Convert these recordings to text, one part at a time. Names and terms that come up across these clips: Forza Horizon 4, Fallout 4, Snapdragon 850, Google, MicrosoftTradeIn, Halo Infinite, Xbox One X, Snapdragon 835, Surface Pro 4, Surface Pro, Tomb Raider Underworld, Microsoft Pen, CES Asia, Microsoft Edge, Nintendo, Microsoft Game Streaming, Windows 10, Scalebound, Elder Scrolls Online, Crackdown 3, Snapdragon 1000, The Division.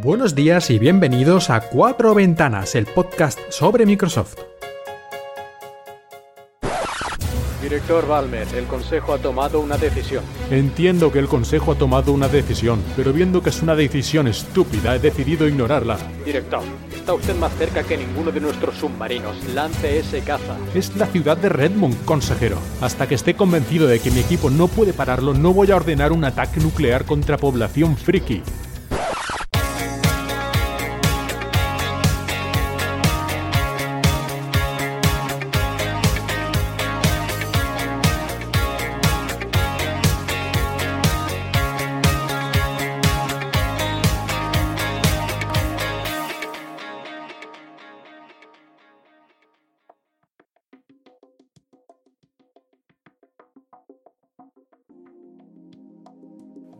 Buenos días y bienvenidos a Cuatro Ventanas, el podcast sobre Microsoft. Director Balmer, el Consejo ha tomado una decisión. Entiendo que el Consejo ha tomado una decisión, pero viendo que es una decisión estúpida, he decidido ignorarla. Director, está usted más cerca que ninguno de nuestros submarinos. Lance ese caza. Es la ciudad de Redmond, consejero. Hasta que esté convencido de que mi equipo no puede pararlo, no voy a ordenar un ataque nuclear contra población friki.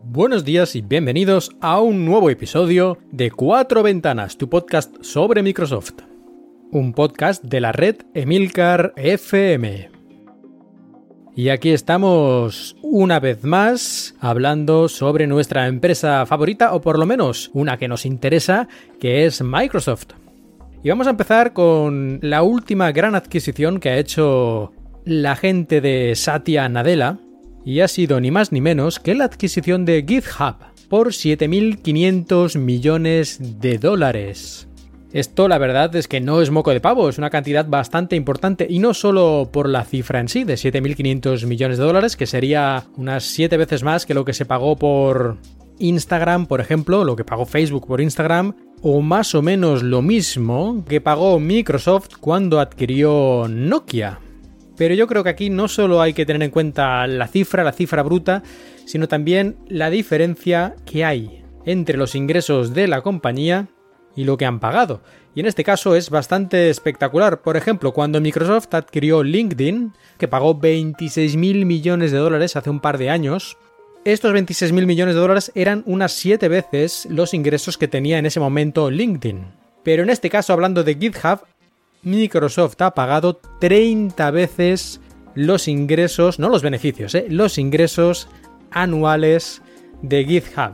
Buenos días y bienvenidos a un nuevo episodio de Cuatro Ventanas, tu podcast sobre Microsoft. Un podcast de la red EmilcarFM. Y aquí estamos una vez más hablando sobre nuestra empresa favorita, o por lo menos una que nos interesa, que es Microsoft. Y vamos a empezar con la última gran adquisición que ha hecho la gente de Satya Nadella. Y ha sido ni más ni menos que la adquisición de GitHub por 7.500 millones de dólares. Esto la verdad es que no es moco de pavo, es una cantidad bastante importante y no solo por la cifra en sí de 7.500 millones de dólares, que sería unas 7 veces más que lo que se pagó por Instagram, por ejemplo, lo que pagó Facebook por Instagram, o más o menos lo mismo que pagó Microsoft cuando adquirió Nokia. Pero yo creo que aquí no solo hay que tener en cuenta la cifra bruta, sino también la diferencia que hay entre los ingresos de la compañía y lo que han pagado. Y en este caso es bastante espectacular. Por ejemplo, cuando Microsoft adquirió LinkedIn, que pagó 26.000 millones de dólares hace un par de años, estos 26.000 millones de dólares eran unas 7 veces los ingresos que tenía en ese momento LinkedIn. Pero en este caso, hablando de GitHub, Microsoft ha pagado 30 veces los ingresos, no los beneficios, los ingresos anuales de GitHub.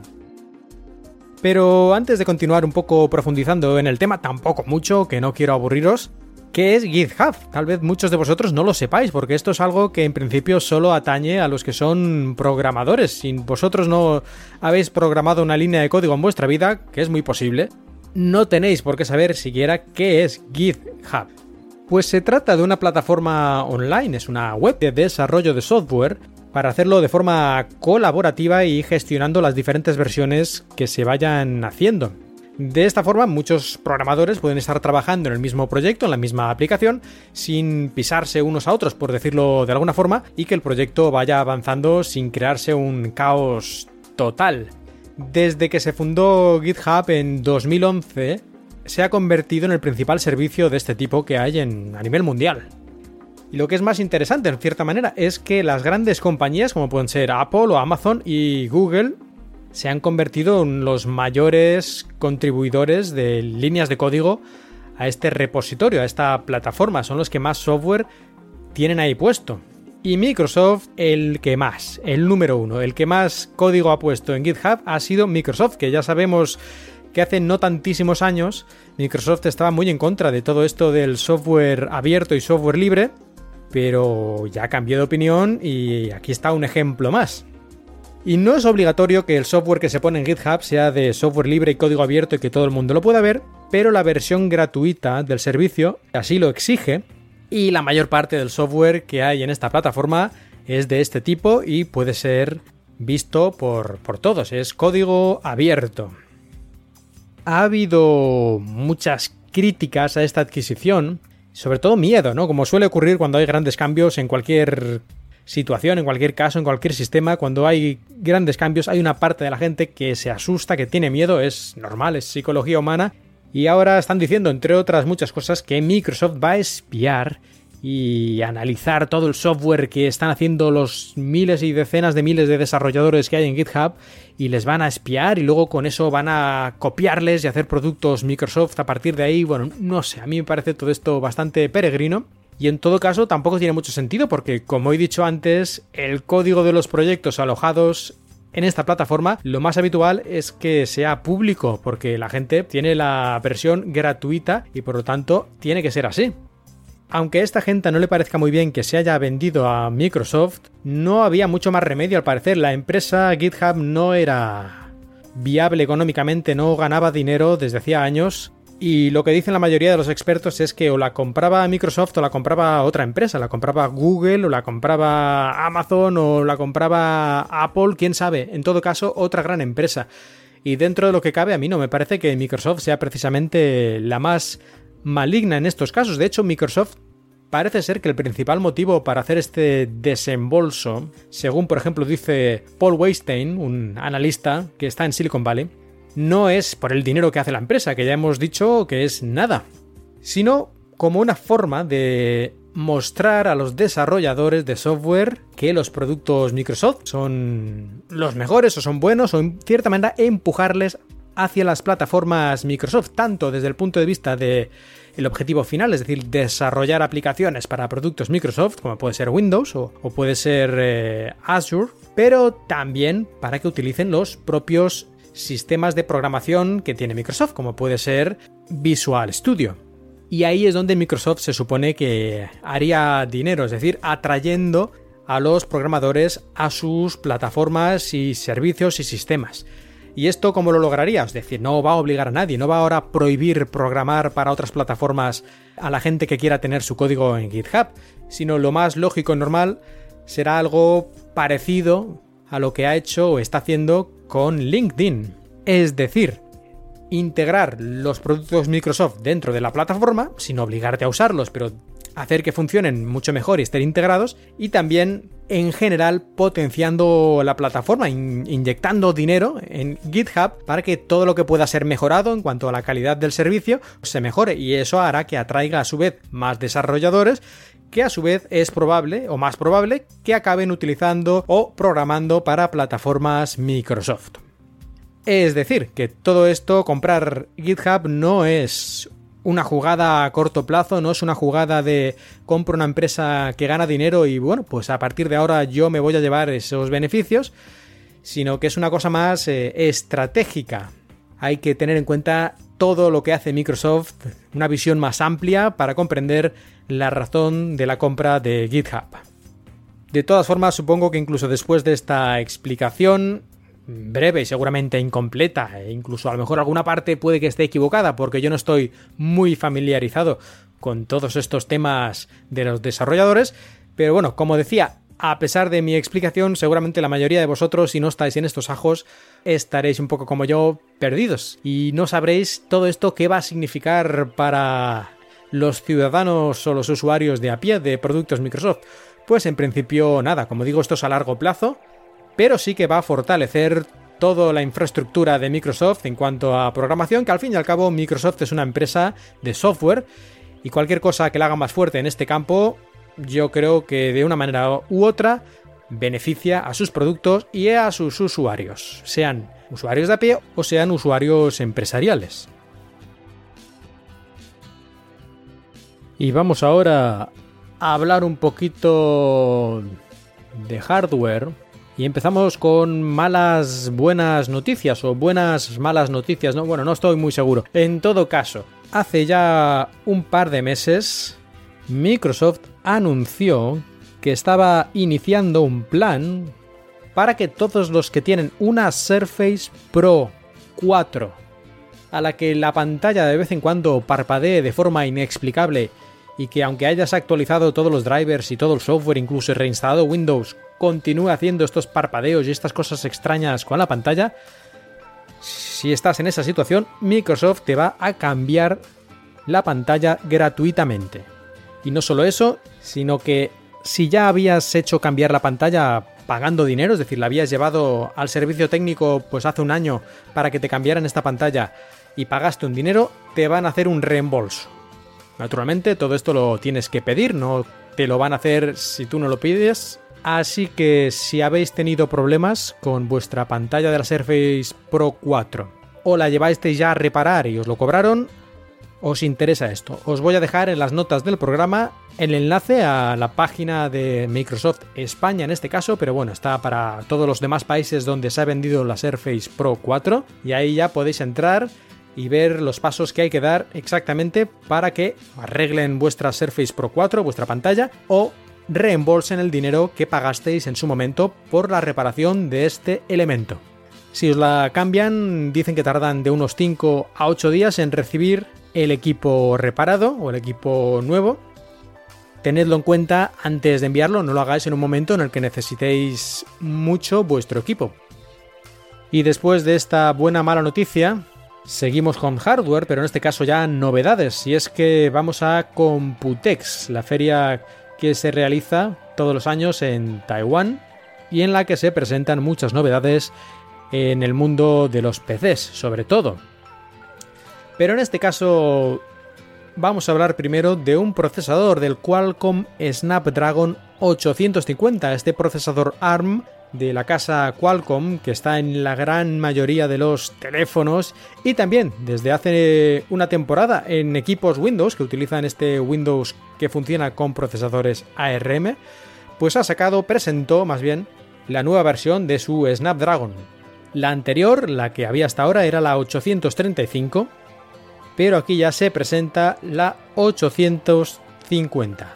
Pero antes de continuar un poco profundizando en el tema, tampoco mucho, que no quiero aburriros, ¿qué es GitHub? Tal vez muchos de vosotros no lo sepáis, porque esto es algo que en principio solo atañe a los que son programadores. Si vosotros no habéis programado una línea de código en vuestra vida, que es muy posible, no tenéis por qué saber siquiera qué es GitHub. Pues se trata de una plataforma online, es una web de desarrollo de software para hacerlo de forma colaborativa y gestionando las diferentes versiones que se vayan haciendo. De esta forma, muchos programadores pueden estar trabajando en el mismo proyecto, en la misma aplicación, sin pisarse unos a otros, por decirlo de alguna forma, y que el proyecto vaya avanzando sin crearse un caos total. Desde que se fundó GitHub en 2011, se ha convertido en el principal servicio de este tipo que hay a nivel mundial. Y lo que es más interesante, en cierta manera, es que las grandes compañías, como pueden ser Apple o Amazon y Google, se han convertido en los mayores contribuidores de líneas de código a este repositorio, a esta plataforma. Son los que más software tienen ahí puesto. Y Microsoft, el que más, el número uno, el que más código ha puesto en GitHub ha sido Microsoft, que ya sabemos que hace no tantísimos años Microsoft estaba muy en contra de todo esto del software abierto y software libre, pero ya cambió de opinión y aquí está un ejemplo más. Y no es obligatorio que el software que se pone en GitHub sea de software libre y código abierto y que todo el mundo lo pueda ver, pero la versión gratuita del servicio así lo exige. Y la mayor parte del software que hay en esta plataforma es de este tipo y puede ser visto por todos. Es código abierto. Ha habido muchas críticas a esta adquisición, sobre todo miedo, ¿no? Como suele ocurrir cuando hay grandes cambios en cualquier situación, en cualquier caso, en cualquier sistema. Cuando hay grandes cambios hay una parte de la gente que se asusta, que tiene miedo. Es normal, es psicología humana. Y ahora están diciendo, entre otras muchas cosas, que Microsoft va a espiar y analizar todo el software que están haciendo los miles y decenas de miles de desarrolladores que hay en GitHub y les van a espiar y luego con eso van a copiarles y hacer productos Microsoft a partir de ahí. Bueno, no sé, a mí me parece todo esto bastante peregrino y en todo caso tampoco tiene mucho sentido porque, como he dicho antes, el código de los proyectos alojados en esta plataforma, lo más habitual es que sea público, porque la gente tiene la versión gratuita y por lo tanto tiene que ser así. Aunque a esta gente no le parezca muy bien que se haya vendido a Microsoft, no había mucho más remedio al parecer. La empresa GitHub no era viable económicamente, no ganaba dinero desde hacía años, y lo que dicen la mayoría de los expertos es que o la compraba Microsoft o la compraba otra empresa, la compraba Google o la compraba Amazon o la compraba Apple, quién sabe, en todo caso otra gran empresa. Y dentro de lo que cabe, a mí no me parece que Microsoft sea precisamente la más maligna en estos casos. De hecho, Microsoft parece ser que el principal motivo para hacer este desembolso, según por ejemplo dice Paul Weinstein, un analista que está en Silicon Valley, no es por el dinero que hace la empresa, que ya hemos dicho que es nada, sino como una forma de mostrar a los desarrolladores de software que los productos Microsoft son los mejores o son buenos, o en cierta manera empujarles hacia las plataformas Microsoft, tanto desde el punto de vista de el objetivo final, es decir, desarrollar aplicaciones para productos Microsoft, como puede ser Windows o puede ser Azure, pero también para que utilicen los propios sistemas de programación que tiene Microsoft, como puede ser Visual Studio. Y ahí es donde Microsoft se supone que haría dinero, es decir, atrayendo a los programadores a sus plataformas y servicios y sistemas. ¿Y esto cómo lo lograría? Es decir, no va a obligar a nadie, no va ahora a prohibir programar para otras plataformas a la gente que quiera tener su código en GitHub, sino lo más lógico y normal será algo parecido a lo que ha hecho o está haciendo con LinkedIn. Es decir, integrar los productos Microsoft dentro de la plataforma, sin obligarte a usarlos, pero hacer que funcionen mucho mejor y estén integrados, y también en general potenciando la plataforma, inyectando dinero en GitHub para que todo lo que pueda ser mejorado en cuanto a la calidad del servicio se mejore, y eso hará que atraiga a su vez más desarrolladores que a su vez es probable o más probable que acaben utilizando o programando para plataformas Microsoft. Es decir, que todo esto, comprar GitHub no es una jugada a corto plazo, no es una jugada de compro una empresa que gana dinero y bueno, pues a partir de ahora yo me voy a llevar esos beneficios, sino que es una cosa más estratégica. Hay que tener en cuenta todo lo que hace Microsoft, una visión más amplia para comprender la razón de la compra de GitHub. De todas formas, supongo que incluso después de esta explicación breve y seguramente incompleta, e incluso a lo mejor alguna parte puede que esté equivocada, porque yo no estoy muy familiarizado con todos estos temas de los desarrolladores, pero bueno, como decía, a pesar de mi explicación, seguramente la mayoría de vosotros, si no estáis en estos ajos, estaréis un poco como yo, perdidos, y no sabréis todo esto qué va a significar para los ciudadanos o los usuarios de a pie de productos Microsoft. Pues en principio nada, como digo, esto es a largo plazo, pero sí que va a fortalecer toda la infraestructura de Microsoft en cuanto a programación, que al fin y al cabo Microsoft es una empresa de software, y cualquier cosa que la haga más fuerte en este campo, yo creo que de una manera u otra beneficia a sus productos y a sus usuarios, sean usuarios de a pie o sean usuarios empresariales. Y vamos ahora a hablar un poquito de hardware. Y empezamos con malas, buenas noticias, o buenas, malas noticias, ¿no? Bueno, no estoy muy seguro. En todo caso, hace ya un par de meses, Microsoft anunció que estaba iniciando un plan para que todos los que tienen una Surface Pro 4, a la que la pantalla de vez en cuando parpadee de forma inexplicable, y que aunque hayas actualizado todos los drivers y todo el software, incluso reinstalado Windows, continúa haciendo estos parpadeos y estas cosas extrañas con la pantalla. Si estás en esa situación, Microsoft te va a cambiar la pantalla gratuitamente. Y no solo eso, sino que si ya habías hecho cambiar la pantalla pagando dinero, es decir, la habías llevado al servicio técnico pues hace un año para que te cambiaran esta pantalla y pagaste un dinero, te van a hacer un reembolso. Naturalmente, todo esto lo tienes que pedir, no te lo van a hacer si tú no lo pides. Así que si habéis tenido problemas con vuestra pantalla de la Surface Pro 4 o la llevasteis ya a reparar y os lo cobraron, os interesa esto. Os voy a dejar en las notas del programa el enlace a la página de Microsoft España en este caso, pero bueno, está para todos los demás países donde se ha vendido la Surface Pro 4, y ahí ya podéis entrar y ver los pasos que hay que dar exactamente para que arreglen vuestra Surface Pro 4, vuestra pantalla, o reembolsen el dinero que pagasteis en su momento por la reparación de este elemento. Si os la cambian, dicen que tardan de unos 5 a 8 días en recibir el equipo reparado o el equipo nuevo. Tenedlo en cuenta antes de enviarlo, no lo hagáis en un momento en el que necesitéis mucho vuestro equipo. Y después de esta buena mala noticia, seguimos con hardware, pero en este caso ya novedades, y es que vamos a Computex, la feria que se realiza todos los años en Taiwán y en la que se presentan muchas novedades en el mundo de los PCs, sobre todo. Pero en este caso vamos a hablar primero de un procesador, del Qualcomm Snapdragon 850, este procesador ARM de la casa Qualcomm, que está en la gran mayoría de los teléfonos y también desde hace una temporada en equipos Windows que utilizan este Windows que funciona con procesadores ARM, pues presentó más bien la nueva versión de su Snapdragon. La anterior, la que había hasta ahora, era la 835, pero aquí ya se presenta la 850.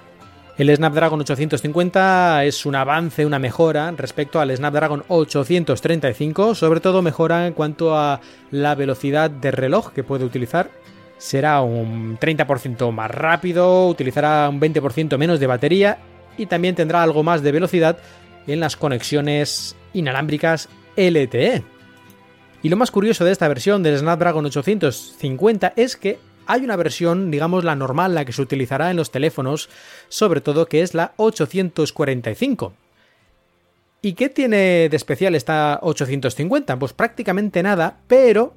El Snapdragon 850 es un avance, una mejora respecto al Snapdragon 835, sobre todo mejora en cuanto a la velocidad de reloj que puede utilizar. Será un 30% más rápido, utilizará un 20% menos de batería y también tendrá algo más de velocidad en las conexiones inalámbricas LTE. Y lo más curioso de esta versión del Snapdragon 850 es que hay una versión, digamos la normal, la que se utilizará en los teléfonos, sobre todo, que es la 845. ¿Y qué tiene de especial esta 850? Pues prácticamente nada, pero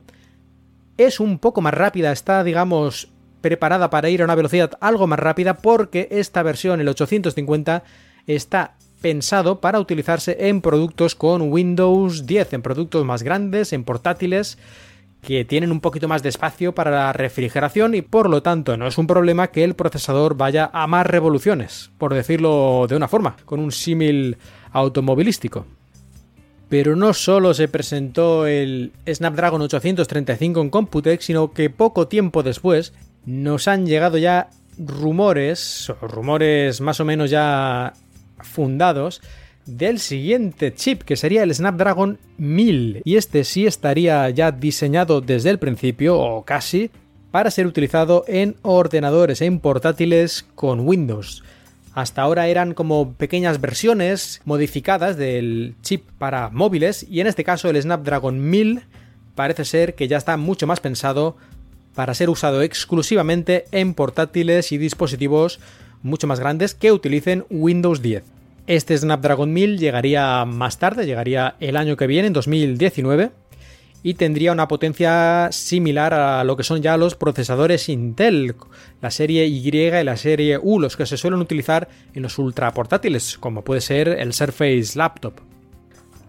es un poco más rápida, está, digamos, preparada para ir a una velocidad algo más rápida, porque esta versión, el 850, está pensado para utilizarse en productos con Windows 10, en productos más grandes, en portátiles, que tienen un poquito más de espacio para la refrigeración y por lo tanto no es un problema que el procesador vaya a más revoluciones, por decirlo de una forma, con un símil automovilístico. Pero no solo se presentó el Snapdragon 835 en Computex, sino que poco tiempo después nos han llegado ya rumores más o menos ya fundados, del siguiente chip, que sería el Snapdragon 1000, y este sí estaría ya diseñado desde el principio, o casi, para ser utilizado en ordenadores, en portátiles con Windows. Hasta ahora eran como pequeñas versiones modificadas del chip para móviles, y en este caso el Snapdragon 1000 parece ser que ya está mucho más pensado para ser usado exclusivamente en portátiles y dispositivos mucho más grandes que utilicen Windows 10. Este Snapdragon 1000 llegaría más tarde, llegaría el año que viene, en 2019, y tendría una potencia similar a lo que son ya los procesadores Intel, la serie Y y la serie U, los que se suelen utilizar en los ultraportátiles, como puede ser el Surface Laptop.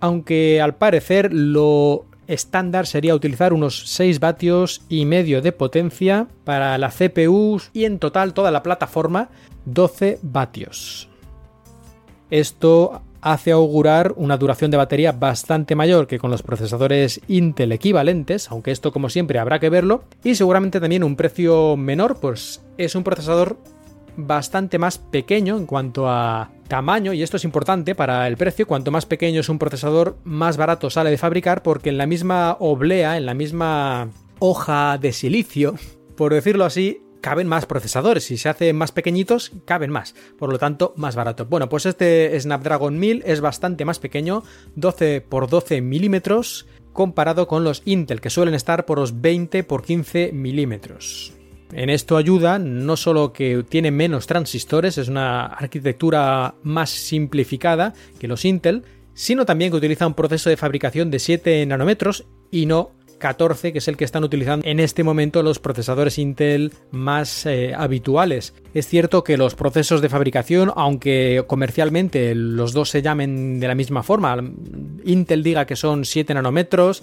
Aunque al parecer lo estándar sería utilizar unos 6 vatios y medio de potencia para la CPU y en total toda la plataforma 12 vatios. Esto hace augurar una duración de batería bastante mayor que con los procesadores Intel equivalentes, aunque esto, como siempre, habrá que verlo, y seguramente también un precio menor, pues es un procesador bastante más pequeño en cuanto a tamaño, y esto es importante para el precio. Cuanto más pequeño es un procesador, más barato sale de fabricar, porque en la misma oblea, en la misma hoja de silicio, por decirlo así, caben más procesadores. Si se hacen más pequeñitos, caben más, por lo tanto más barato. Bueno, pues este Snapdragon 1000 es bastante más pequeño, 12x12 milímetros, comparado con los Intel, que suelen estar por los 20x15 milímetros. En esto ayuda no solo que tiene menos transistores, es una arquitectura más simplificada que los Intel, sino también que utiliza un proceso de fabricación de 7 nanómetros y no 14, que es el que están utilizando en este momento los procesadores Intel más habituales. Es cierto que los procesos de fabricación, aunque comercialmente los dos se llamen de la misma forma, Intel diga que son 7 nanómetros,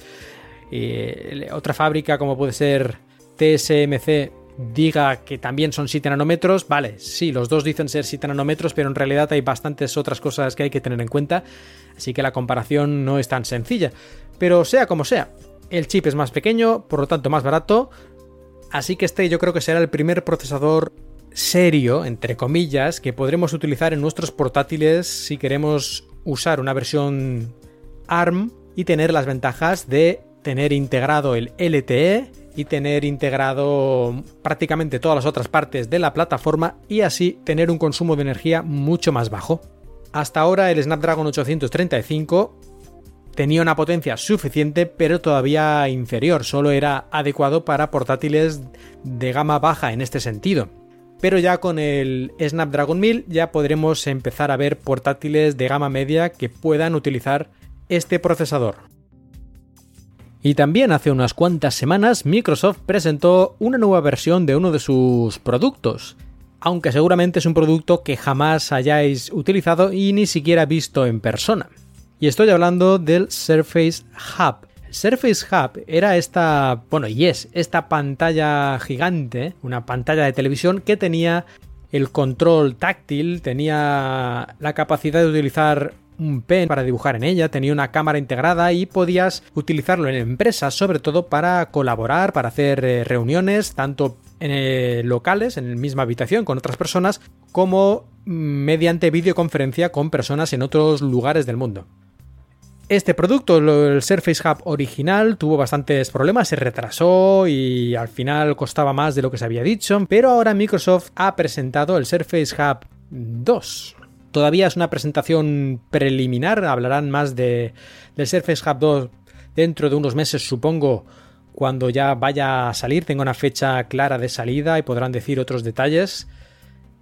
otra fábrica como puede ser TSMC diga que también son 7 nanómetros, vale, sí, los dos dicen ser 7 nanómetros, pero en realidad hay bastantes otras cosas que hay que tener en cuenta, así que la comparación no es tan sencilla. Pero sea como sea, el chip es más pequeño, por lo tanto más barato, así que este yo creo que será el primer procesador serio, entre comillas, que podremos utilizar en nuestros portátiles si queremos usar una versión ARM y tener las ventajas de tener integrado el LTE y tener integrado prácticamente todas las otras partes de la plataforma y así tener un consumo de energía mucho más bajo. Hasta ahora el Snapdragon 835 tenía una potencia suficiente pero todavía inferior, solo era adecuado para portátiles de gama baja en este sentido. Pero ya con el Snapdragon 1000 ya podremos empezar a ver portátiles de gama media que puedan utilizar este procesador. Y también hace unas cuantas semanas Microsoft presentó una nueva versión de uno de sus productos, aunque seguramente es un producto que jamás hayáis utilizado y ni siquiera visto en persona. Y estoy hablando del Surface Hub. Surface Hub era esta pantalla gigante, una pantalla de televisión que tenía el control táctil, tenía la capacidad de utilizar un pen para dibujar en ella, tenía una cámara integrada y podías utilizarlo en empresas, sobre todo para colaborar, para hacer reuniones, tanto locales, en la misma habitación con otras personas, como mediante videoconferencia con personas en otros lugares del mundo. Este producto, el Surface Hub original, tuvo bastantes problemas, se retrasó y al final costaba más de lo que se había dicho, pero ahora Microsoft ha presentado el Surface Hub 2. Todavía es una presentación preliminar, hablarán más del Surface Hub 2 dentro de unos meses, supongo, cuando ya vaya a salir, tenga una fecha clara de salida y podrán decir otros detalles,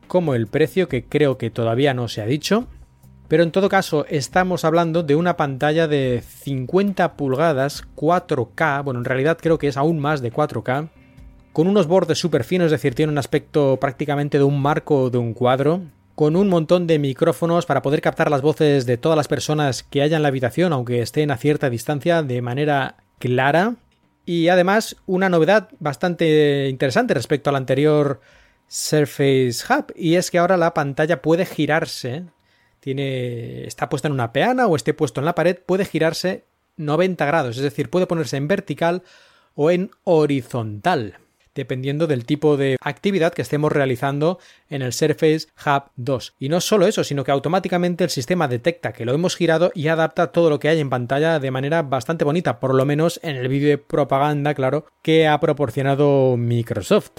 como el precio, que creo que todavía no se ha dicho. Pero en todo caso estamos hablando de una pantalla de 50 pulgadas 4K, bueno en realidad creo que es aún más de 4K, con unos bordes súper finos, es decir, tiene un aspecto prácticamente de un marco de un cuadro, con un montón de micrófonos para poder captar las voces de todas las personas que haya en la habitación, aunque estén a cierta distancia, de manera clara. Y además una novedad bastante interesante respecto al anterior Surface Hub, y es que ahora la pantalla puede girarse. Está puesta en una peana o esté puesto en la pared, puede girarse 90 grados, es decir, puede ponerse en vertical o en horizontal, dependiendo del tipo de actividad que estemos realizando en el Surface Hub 2. Y no solo eso, sino que automáticamente el sistema detecta que lo hemos girado y adapta todo lo que hay en pantalla de manera bastante bonita, por lo menos en el vídeo de propaganda, claro, que ha proporcionado Microsoft.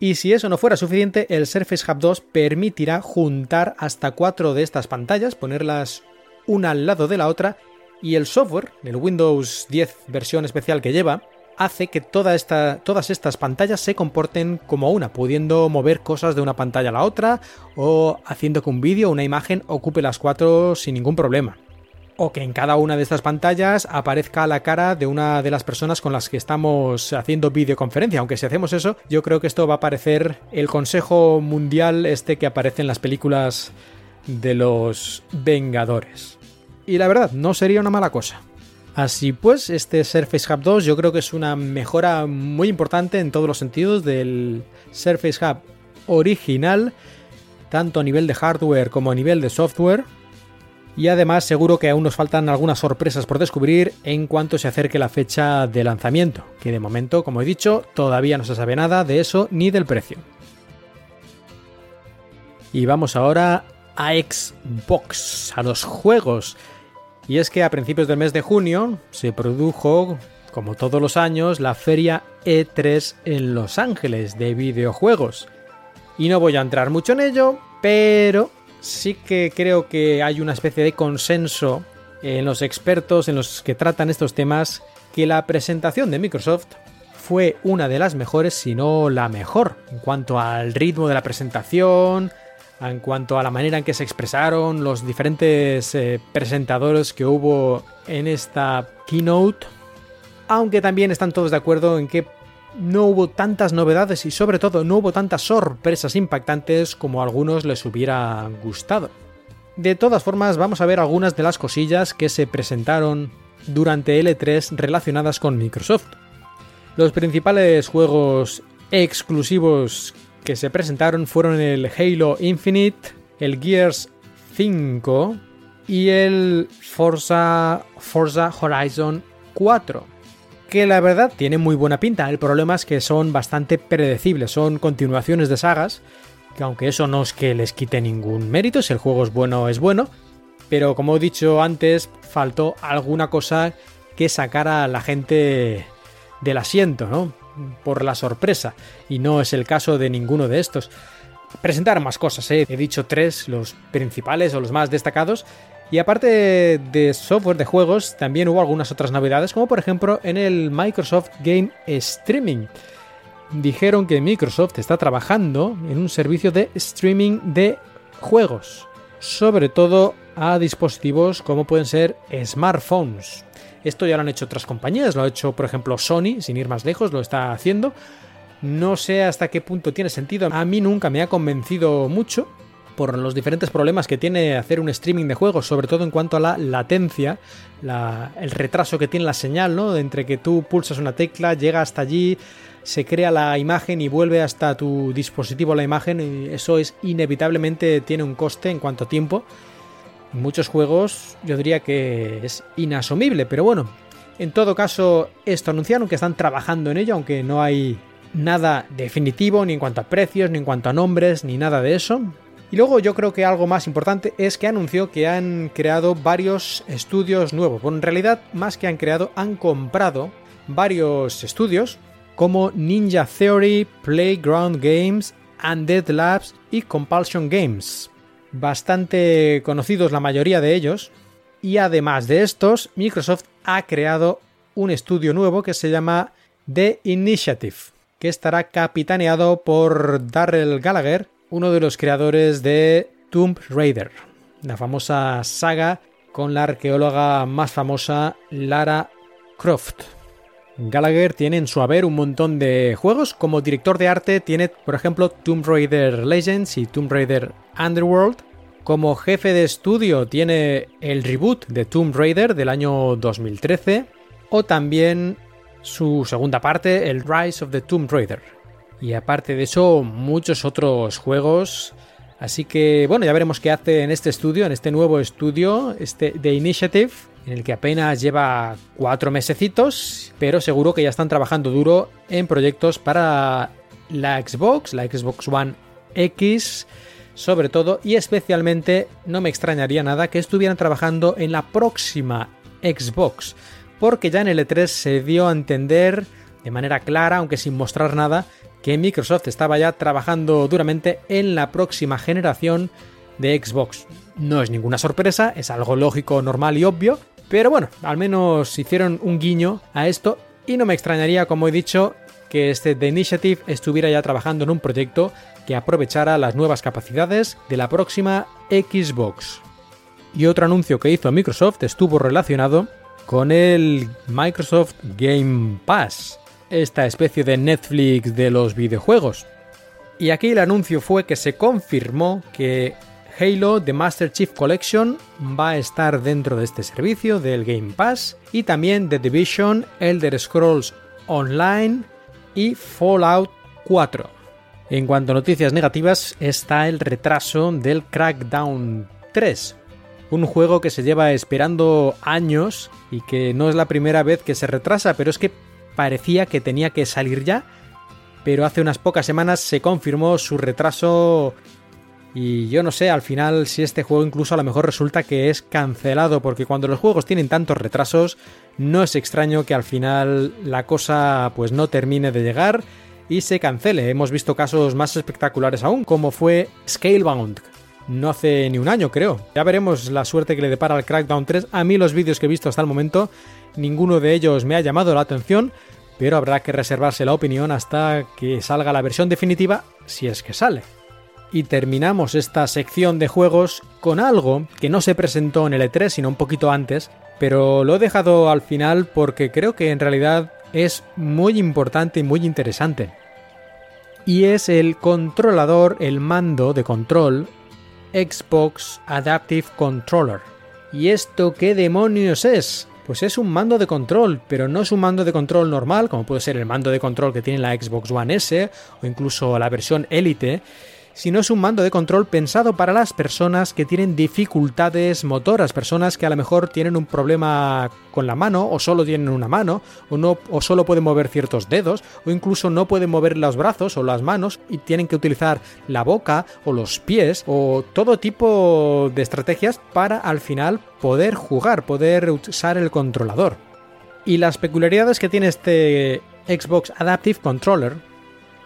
Y si eso no fuera suficiente, el Surface Hub 2 permitirá juntar hasta 4 de estas pantallas, ponerlas una al lado de la otra, y el software, el Windows 10 versión especial que lleva, hace que todas estas pantallas se comporten como una, pudiendo mover cosas de una pantalla a la otra, o haciendo que un vídeo o una imagen ocupe las 4 sin ningún problema. O que en cada una de estas pantallas aparezca la cara de una de las personas con las que estamos haciendo videoconferencia, aunque si hacemos eso, yo creo que esto va a parecer el consejo mundial que aparece en las películas de los Vengadores. Y la verdad, no sería una mala cosa. Así pues, este Surface Hub 2 yo creo que es una mejora muy importante en todos los sentidos del Surface Hub original, tanto a nivel de hardware como a nivel de software. Y además seguro que aún nos faltan algunas sorpresas por descubrir en cuanto se acerque la fecha de lanzamiento, que de momento, como he dicho, todavía no se sabe nada de eso ni del precio. Y vamos ahora a Xbox, a los juegos. Y es que a principios del mes de junio se produjo, como todos los años, la feria E3 en Los Ángeles de videojuegos. Y no voy a entrar mucho en ello, pero sí que creo que hay una especie de consenso en los expertos, en los que tratan estos temas, que la presentación de Microsoft fue una de las mejores, si no la mejor, en cuanto al ritmo de la presentación, en cuanto a la manera en que se expresaron los diferentes presentadores que hubo en esta keynote, aunque también están todos de acuerdo en que no hubo tantas novedades y sobre todo no hubo tantas sorpresas impactantes como a algunos les hubiera gustado. De todas formas, vamos a ver algunas de las cosillas que se presentaron durante L3 relacionadas con Microsoft. Los principales juegos exclusivos que se presentaron fueron el Halo Infinite, el Gears 5 y el Forza Horizon 4, que la verdad tiene muy buena pinta. El problema es que son bastante predecibles, son continuaciones de sagas, que aunque eso no es que les quite ningún mérito, si el juego es bueno, pero como he dicho antes, faltó alguna cosa que sacara a la gente del asiento, ¿no? Por la sorpresa, y no es el caso de ninguno de estos. Presentar más cosas, he dicho tres, los principales o los más destacados, y aparte de software de juegos también hubo algunas otras novedades, como por ejemplo en el Microsoft Game Streaming. Dijeron que Microsoft está trabajando en un servicio de streaming de juegos, sobre todo a dispositivos como pueden ser smartphones. Esto ya lo han hecho otras compañías, lo ha hecho por ejemplo Sony, sin ir más lejos, lo está haciendo. No sé hasta qué punto tiene sentido, a mí nunca me ha convencido mucho por los diferentes problemas que tiene hacer un streaming de juegos, sobre todo en cuanto a la latencia, el retraso que tiene la señal, ¿no? Entre que tú pulsas una tecla, llega hasta allí, se crea la imagen y vuelve hasta tu dispositivo la imagen, y eso es inevitablemente tiene un coste en cuanto a tiempo. En muchos juegos yo diría que es inasumible, pero bueno, en todo caso esto anunciaron que están trabajando en ello, aunque no hay nada definitivo ni en cuanto a precios, ni en cuanto a nombres, ni nada de eso. Y luego yo creo que algo más importante es que anunció que han creado varios estudios nuevos. Bueno, en realidad más que han creado, han comprado varios estudios como Ninja Theory, Playground Games, Undead Labs y Compulsion Games. Bastante conocidos la mayoría de ellos. Y además de estos, Microsoft ha creado un estudio nuevo que se llama The Initiative, que estará capitaneado por Darrell Gallagher, uno de los creadores de Tomb Raider, la famosa saga con la arqueóloga más famosa Lara Croft. Gallagher tiene en su haber un montón de juegos. Como director de arte tiene, por ejemplo, Tomb Raider Legends y Tomb Raider Underworld. Como jefe de estudio tiene el reboot de Tomb Raider del año 2013 o también su segunda parte, el Rise of the Tomb Raider. Y aparte de eso, muchos otros juegos. Así que, bueno, ya veremos qué hace en este estudio, en este nuevo estudio, The Initiative, en el que apenas lleva 4 mesecitos, pero seguro que ya están trabajando duro en proyectos para la Xbox One X, sobre todo, y especialmente no me extrañaría nada que estuvieran trabajando en la próxima Xbox, porque ya en el E3 se dio a entender de manera clara, aunque sin mostrar nada, que Microsoft estaba ya trabajando duramente en la próxima generación de Xbox. No es ninguna sorpresa, es algo lógico, normal y obvio, pero bueno, al menos hicieron un guiño a esto y no me extrañaría, como he dicho, que The Initiative estuviera ya trabajando en un proyecto que aprovechara las nuevas capacidades de la próxima Xbox. Y otro anuncio que hizo Microsoft estuvo relacionado con el Microsoft Game Pass, esta especie de Netflix de los videojuegos. Y aquí el anuncio fue que se confirmó que Halo The Master Chief Collection va a estar dentro de este servicio del Game Pass, y también The Division, Elder Scrolls Online y Fallout 4. En cuanto a noticias negativas, está el retraso del Crackdown 3, un juego que se lleva esperando años y que no es la primera vez que se retrasa, pero es que parecía que tenía que salir ya, pero hace unas pocas semanas se confirmó su retraso y yo no sé al final si este juego incluso a lo mejor resulta que es cancelado, porque cuando los juegos tienen tantos retrasos no es extraño que al final la cosa pues no termine de llegar y se cancele. Hemos visto casos más espectaculares aún, como fue Scalebound, no hace ni un año creo. Ya veremos la suerte que le depara al Crackdown 3. A mí los vídeos que he visto hasta el momento, ninguno de ellos me ha llamado la atención, pero habrá que reservarse la opinión hasta que salga la versión definitiva, si es que sale. Y terminamos esta sección de juegos con algo que no se presentó en el E3, sino un poquito antes, pero lo he dejado al final porque creo que en realidad es muy importante y muy interesante. Y es el controlador, el mando de control Xbox Adaptive Controller. ¿Y esto qué demonios es? Pues es un mando de control, pero no es un mando de control normal, como puede ser el mando de control que tiene la Xbox One S o incluso la versión Elite, sino es un mando de control pensado para las personas que tienen dificultades motoras, personas que a lo mejor tienen un problema con la mano, o solo tienen una mano, o solo pueden mover ciertos dedos, o incluso no pueden mover los brazos o las manos y tienen que utilizar la boca o los pies, o todo tipo de estrategias para al final poder jugar, poder usar el controlador. Y las peculiaridades que tiene este Xbox Adaptive Controller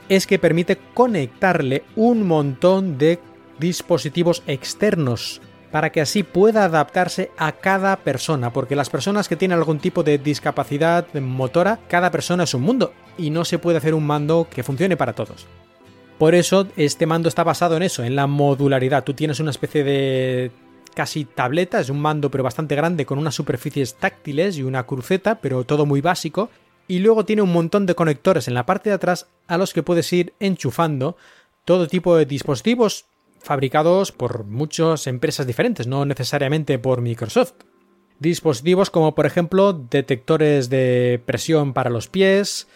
es que permite conectarle un montón de dispositivos externos para que así pueda adaptarse a cada persona, porque las personas que tienen algún tipo de discapacidad motora, cada persona es un mundo y no se puede hacer un mando que funcione para todos. Por eso este mando está basado en eso, en la modularidad. Tú tienes una especie de casi tableta, es un mando pero bastante grande con unas superficies táctiles y una cruceta, pero todo muy básico. Y luego tiene un montón de conectores en la parte de atrás a los que puedes ir enchufando todo tipo de dispositivos fabricados por muchas empresas diferentes, no necesariamente por Microsoft. Dispositivos como, por ejemplo, detectores de presión para los pies,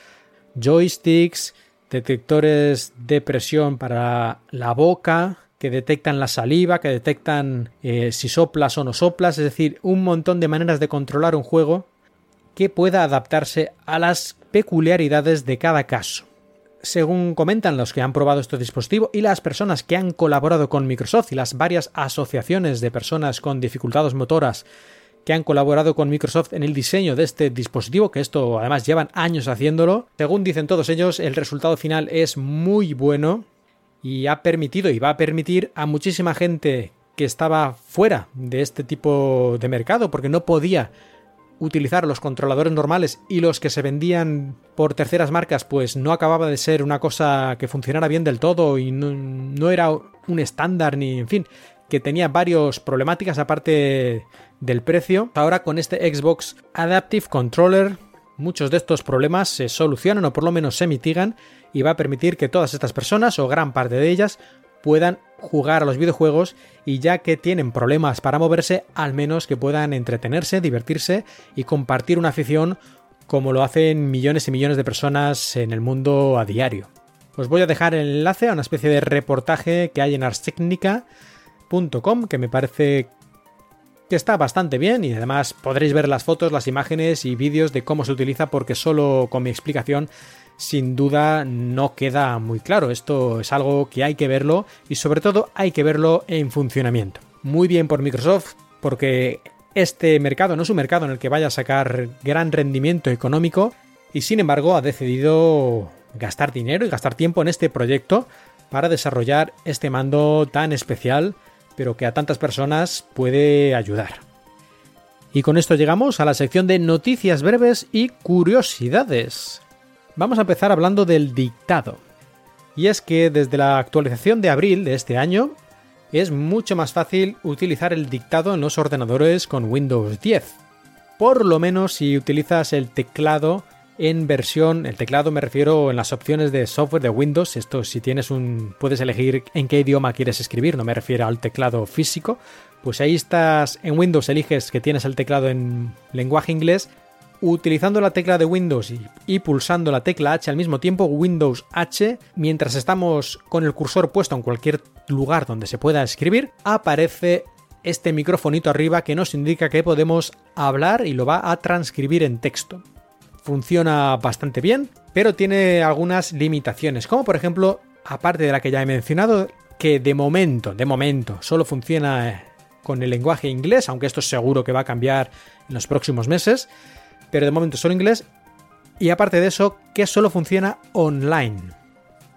joysticks, detectores de presión para la boca, que detectan la saliva, que detectan si soplas o no soplas, es decir, un montón de maneras de controlar un juego que pueda adaptarse a las peculiaridades de cada caso. Según comentan los que han probado este dispositivo y las personas que han colaborado con Microsoft y las varias asociaciones de personas con dificultades motoras que han colaborado con Microsoft en el diseño de este dispositivo, que esto además llevan años haciéndolo, según dicen todos ellos, el resultado final es muy bueno y ha permitido y va a permitir a muchísima gente que estaba fuera de este tipo de mercado porque no podía utilizar los controladores normales y los que se vendían por terceras marcas pues no acababa de ser una cosa que funcionara bien del todo y no era un estándar ni en fin, que tenía varias problemáticas aparte del precio. Ahora con este Xbox Adaptive Controller muchos de estos problemas se solucionan o por lo menos se mitigan y va a permitir que todas estas personas o gran parte de ellas puedan jugar a los videojuegos y ya que tienen problemas para moverse, al menos que puedan entretenerse, divertirse y compartir una afición como lo hacen millones y millones de personas en el mundo a diario. Os voy a dejar el enlace a una especie de reportaje que hay en arstechnica.com que me parece que está bastante bien y además podréis ver las fotos, las imágenes y vídeos de cómo se utiliza porque solo con mi explicación sin duda no queda muy claro. Esto es algo que hay que verlo y sobre todo hay que verlo en funcionamiento. Muy bien por Microsoft porque este mercado no es un mercado en el que vaya a sacar gran rendimiento económico y sin embargo ha decidido gastar dinero y gastar tiempo en este proyecto para desarrollar este mando tan especial pero que a tantas personas puede ayudar. Y con esto llegamos a la sección de noticias breves y curiosidades. Vamos a empezar hablando del dictado. Y es que desde la actualización de abril de este año es mucho más fácil utilizar el dictado en los ordenadores con Windows 10. Por lo menos si utilizas el teclado en versión, el teclado me refiero en las opciones de software de Windows, esto si tienes puedes elegir en qué idioma quieres escribir, no me refiero al teclado físico, pues ahí estás, en Windows eliges que tienes el teclado en lenguaje inglés. Utilizando la tecla de Windows y pulsando la tecla H al mismo tiempo, Windows H, mientras estamos con el cursor puesto en cualquier lugar donde se pueda escribir, aparece este microfonito arriba que nos indica que podemos hablar y lo va a transcribir en texto. Funciona bastante bien, pero tiene algunas limitaciones, como por ejemplo, aparte de la que ya he mencionado, que de momento, solo funciona con el lenguaje inglés, aunque esto seguro que va a cambiar en los próximos meses, pero de momento solo inglés, y aparte de eso, que solo funciona online.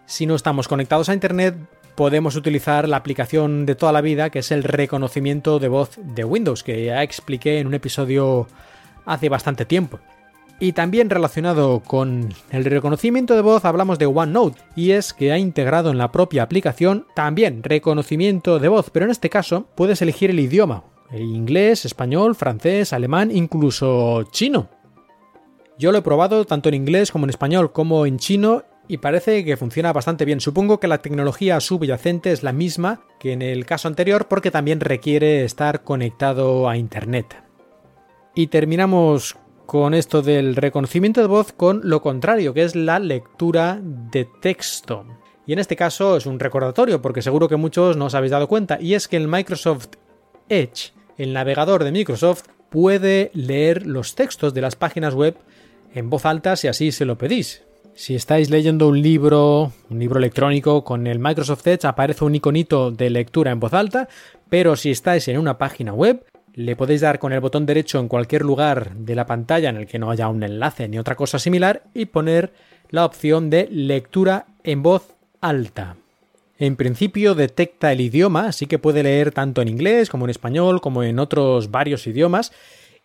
Si no estamos conectados a internet, podemos utilizar la aplicación de toda la vida, que es el reconocimiento de voz de Windows, que ya expliqué en un episodio hace bastante tiempo. Y también relacionado con el reconocimiento de voz, hablamos de OneNote, y es que ha integrado en la propia aplicación también reconocimiento de voz, pero en este caso puedes elegir el idioma, inglés, español, francés, alemán, incluso chino. Yo lo he probado tanto en inglés como en español como en chino y parece que funciona bastante bien. Supongo que la tecnología subyacente es la misma que en el caso anterior porque también requiere estar conectado a internet. Y terminamos con esto del reconocimiento de voz con lo contrario, que es la lectura de texto. Y en este caso es un recordatorio, porque seguro que muchos no os habéis dado cuenta, y es que el Microsoft Edge, el navegador de Microsoft, puede leer los textos de las páginas web en voz alta si así se lo pedís. Si estáis leyendo un libro electrónico con el Microsoft Edge, aparece un iconito de lectura en voz alta, pero si estáis en una página web, le podéis dar con el botón derecho en cualquier lugar de la pantalla en el que no haya un enlace ni otra cosa similar y poner la opción de lectura en voz alta. En principio detecta el idioma, así que puede leer tanto en inglés como en español como en otros varios idiomas,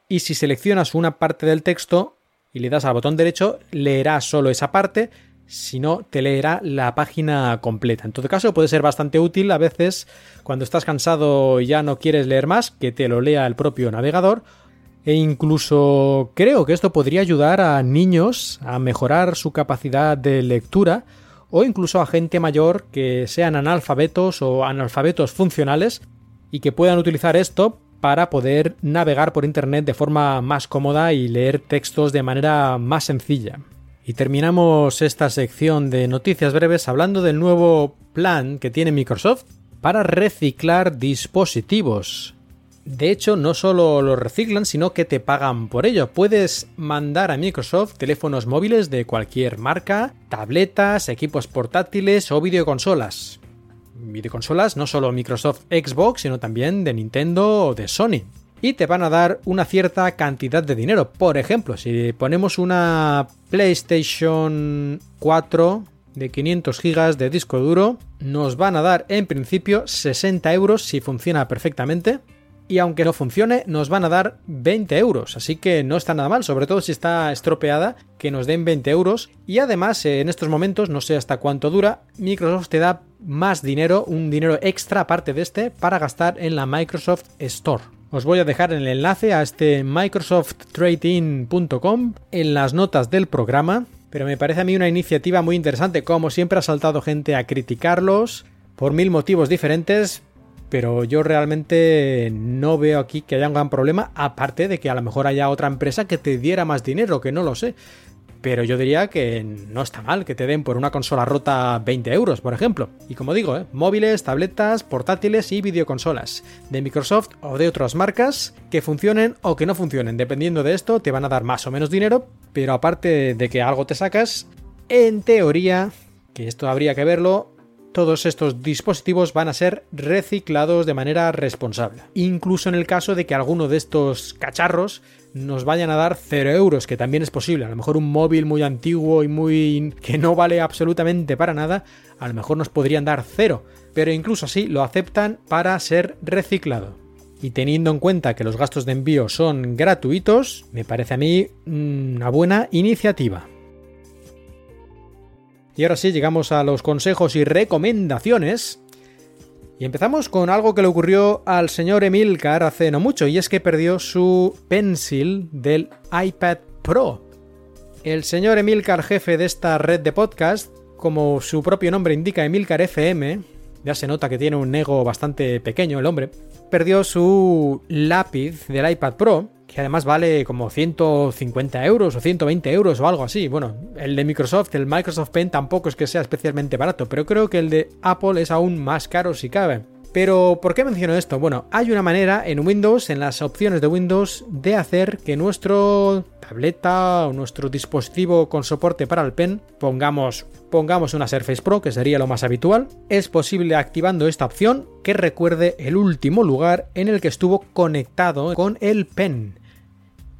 y si seleccionas una parte del texto y le das al botón derecho, leerá solo esa parte, si no te leerá la página completa. En todo caso puede ser bastante útil a veces cuando estás cansado y ya no quieres leer más, que te lo lea el propio navegador, e incluso creo que esto podría ayudar a niños a mejorar su capacidad de lectura, o incluso a gente mayor que sean analfabetos o analfabetos funcionales y que puedan utilizar esto para poder navegar por internet de forma más cómoda y leer textos de manera más sencilla. Y terminamos esta sección de noticias breves hablando del nuevo plan que tiene Microsoft para reciclar dispositivos. De hecho, no solo los reciclan, sino que te pagan por ello. Puedes mandar a Microsoft teléfonos móviles de cualquier marca, tabletas, equipos portátiles o videoconsolas. Videoconsolas no solo Microsoft Xbox, sino también de Nintendo o de Sony. Y te van a dar una cierta cantidad de dinero. Por ejemplo, si ponemos una PlayStation 4 de 500 GB de disco duro, nos van a dar en principio 60 euros si funciona perfectamente. Y aunque no funcione, nos van a dar 20 euros, así que no está nada mal, sobre todo si está estropeada, que nos den 20 euros. Y además, en estos momentos, no sé hasta cuánto dura, Microsoft te da más dinero, un dinero extra aparte de este, para gastar en la Microsoft Store. Os voy a dejar el enlace a este microsofttradein.com en las notas del programa, pero me parece a mí una iniciativa muy interesante. Como siempre ha saltado gente a criticarlos por mil motivos diferentes, pero yo realmente no veo aquí que haya un gran problema, aparte de que a lo mejor haya otra empresa que te diera más dinero, que no lo sé. Pero yo diría que no está mal que te den por una consola rota 20 euros, por ejemplo. Y como digo, móviles, tabletas, portátiles y videoconsolas de Microsoft o de otras marcas que funcionen o que no funcionen. Dependiendo de esto, te van a dar más o menos dinero, pero aparte de que algo te sacas, en teoría, que esto habría que verlo, todos estos dispositivos van a ser reciclados de manera responsable. Incluso en el caso de que alguno de estos cacharros nos vayan a dar 0 euros, que también es posible. A lo mejor un móvil muy antiguo y muy que no vale absolutamente para nada, a lo mejor nos podrían dar 0. Pero incluso así lo aceptan para ser reciclado. Y teniendo en cuenta que los gastos de envío son gratuitos, me parece a mí una buena iniciativa. Y ahora sí, llegamos a los consejos y recomendaciones. Y empezamos con algo que le ocurrió al señor Emilcar hace no mucho, y es que perdió su Pencil del iPad Pro. El señor Emilcar, jefe de esta red de podcast, como su propio nombre indica, EmilcarFM, ya se nota que tiene un ego bastante pequeño el hombre, perdió su lápiz del iPad Pro, que además vale como 150 euros o 120 euros o algo así. Bueno, el de Microsoft, el Microsoft Pen, tampoco es que sea especialmente barato, pero creo que el de Apple es aún más caro si cabe. Pero, ¿por qué menciono esto? Bueno, hay una manera en Windows, en las opciones de Windows, de hacer que nuestro tableta o nuestro dispositivo con soporte para el Pen, pongamos una Surface Pro, que sería lo más habitual, es posible activando esta opción que recuerde el último lugar en el que estuvo conectado con el Pen.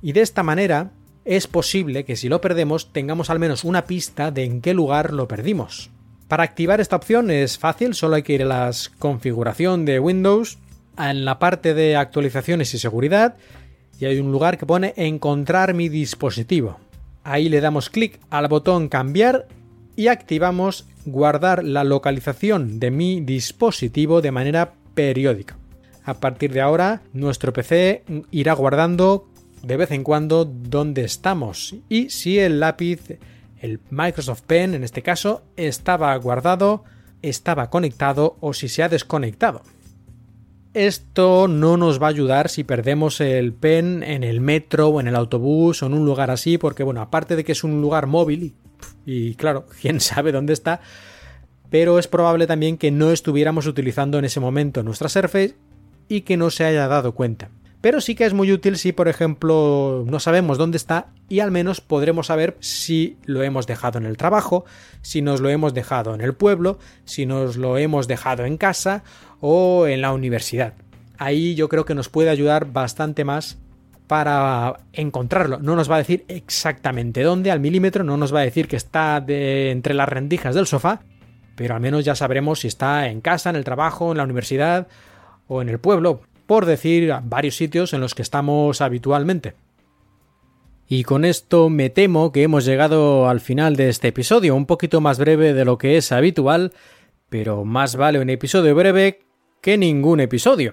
Y de esta manera es posible que si lo perdemos tengamos al menos una pista de en qué lugar lo perdimos. Para activar esta opción es fácil, solo hay que ir a la configuración de Windows, en la parte de actualizaciones y seguridad, y hay un lugar que pone encontrar mi dispositivo. Ahí le damos clic al botón cambiar y activamos guardar la localización de mi dispositivo de manera periódica. A partir de ahora, nuestro PC irá guardando de vez en cuando dónde estamos, y si el lápiz, el Microsoft Pen, en este caso, estaba guardado, estaba conectado o si se ha desconectado. Esto no nos va a ayudar si perdemos el Pen en el metro o en el autobús o en un lugar así, porque bueno, aparte de que es un lugar móvil y claro, quién sabe dónde está, pero es probable también que no estuviéramos utilizando en ese momento nuestra Surface y que no se haya dado cuenta. Pero sí que es muy útil si, por ejemplo, no sabemos dónde está y al menos podremos saber si lo hemos dejado en el trabajo, si nos lo hemos dejado en el pueblo, si nos lo hemos dejado en casa o en la universidad. Ahí yo creo que nos puede ayudar bastante más para encontrarlo. No nos va a decir exactamente dónde, al milímetro, no nos va a decir que está entre las rendijas del sofá, pero al menos ya sabremos si está en casa, en el trabajo, en la universidad o en el pueblo, por decir varios sitios en los que estamos habitualmente. Y con esto me temo que hemos llegado al final de este episodio, un poquito más breve de lo que es habitual, pero más vale un episodio breve que ningún episodio.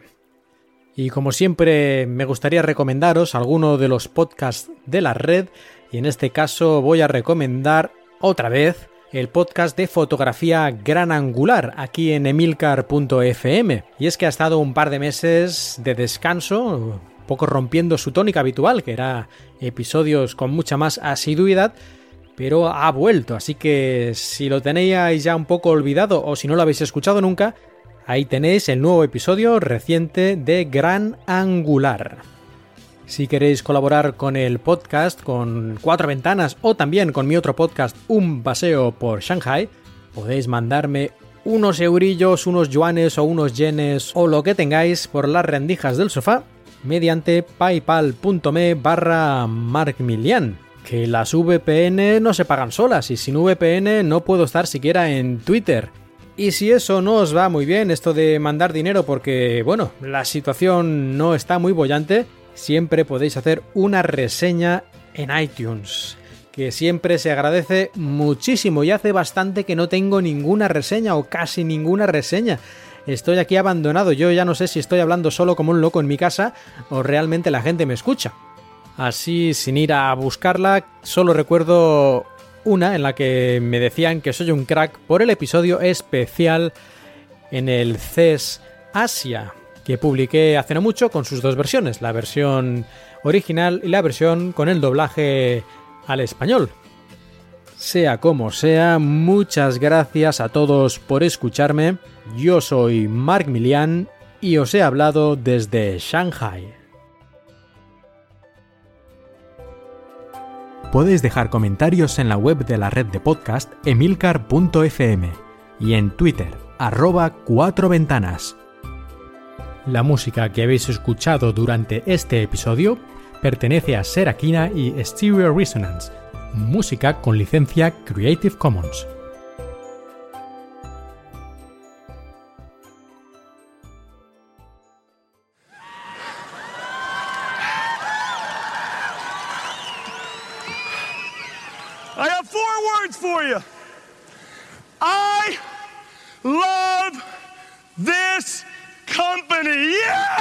Y como siempre me gustaría recomendaros alguno de los podcasts de la red, y en este caso voy a recomendar otra vez el podcast de fotografía Gran Angular, aquí en EmilcarFM. Y es que ha estado un par de meses de descanso, un poco rompiendo su tónica habitual, que era episodios con mucha más asiduidad, pero ha vuelto. Así que si lo tenéis ya un poco olvidado o si no lo habéis escuchado nunca, ahí tenéis el nuevo episodio reciente de Gran Angular. Si queréis colaborar con el podcast, con Cuatro Ventanas o también con mi otro podcast, Un Paseo por Shanghai, podéis mandarme unos eurillos, unos yuanes o unos yenes o lo que tengáis por las rendijas del sofá mediante paypal.me/markmilian, que las VPN no se pagan solas y sin VPN no puedo estar siquiera en Twitter. Y si eso no os va muy bien, esto de mandar dinero porque, bueno, la situación no está muy boyante, siempre podéis hacer una reseña en iTunes, que siempre se agradece muchísimo, y hace bastante que no tengo ninguna reseña o casi ninguna reseña. Estoy aquí abandonado, yo ya no sé si estoy hablando solo como un loco en mi casa o realmente la gente me escucha. Así, sin ir a buscarla, solo recuerdo una en la que me decían que soy un crack por el episodio especial en el CES Asia, que publiqué hace no mucho con sus dos versiones, la versión original y la versión con el doblaje al español. Sea como sea, muchas gracias a todos por escucharme. Yo soy Marc Milian y os he hablado desde Shanghai. Podéis dejar comentarios en la web de la red de podcast emilcar.fm y en Twitter, @cuatroventanas. La música que habéis escuchado durante este episodio pertenece a Serakina y Stereo Resonance, música con licencia Creative Commons. I have four words for you. I love this company. Yeah!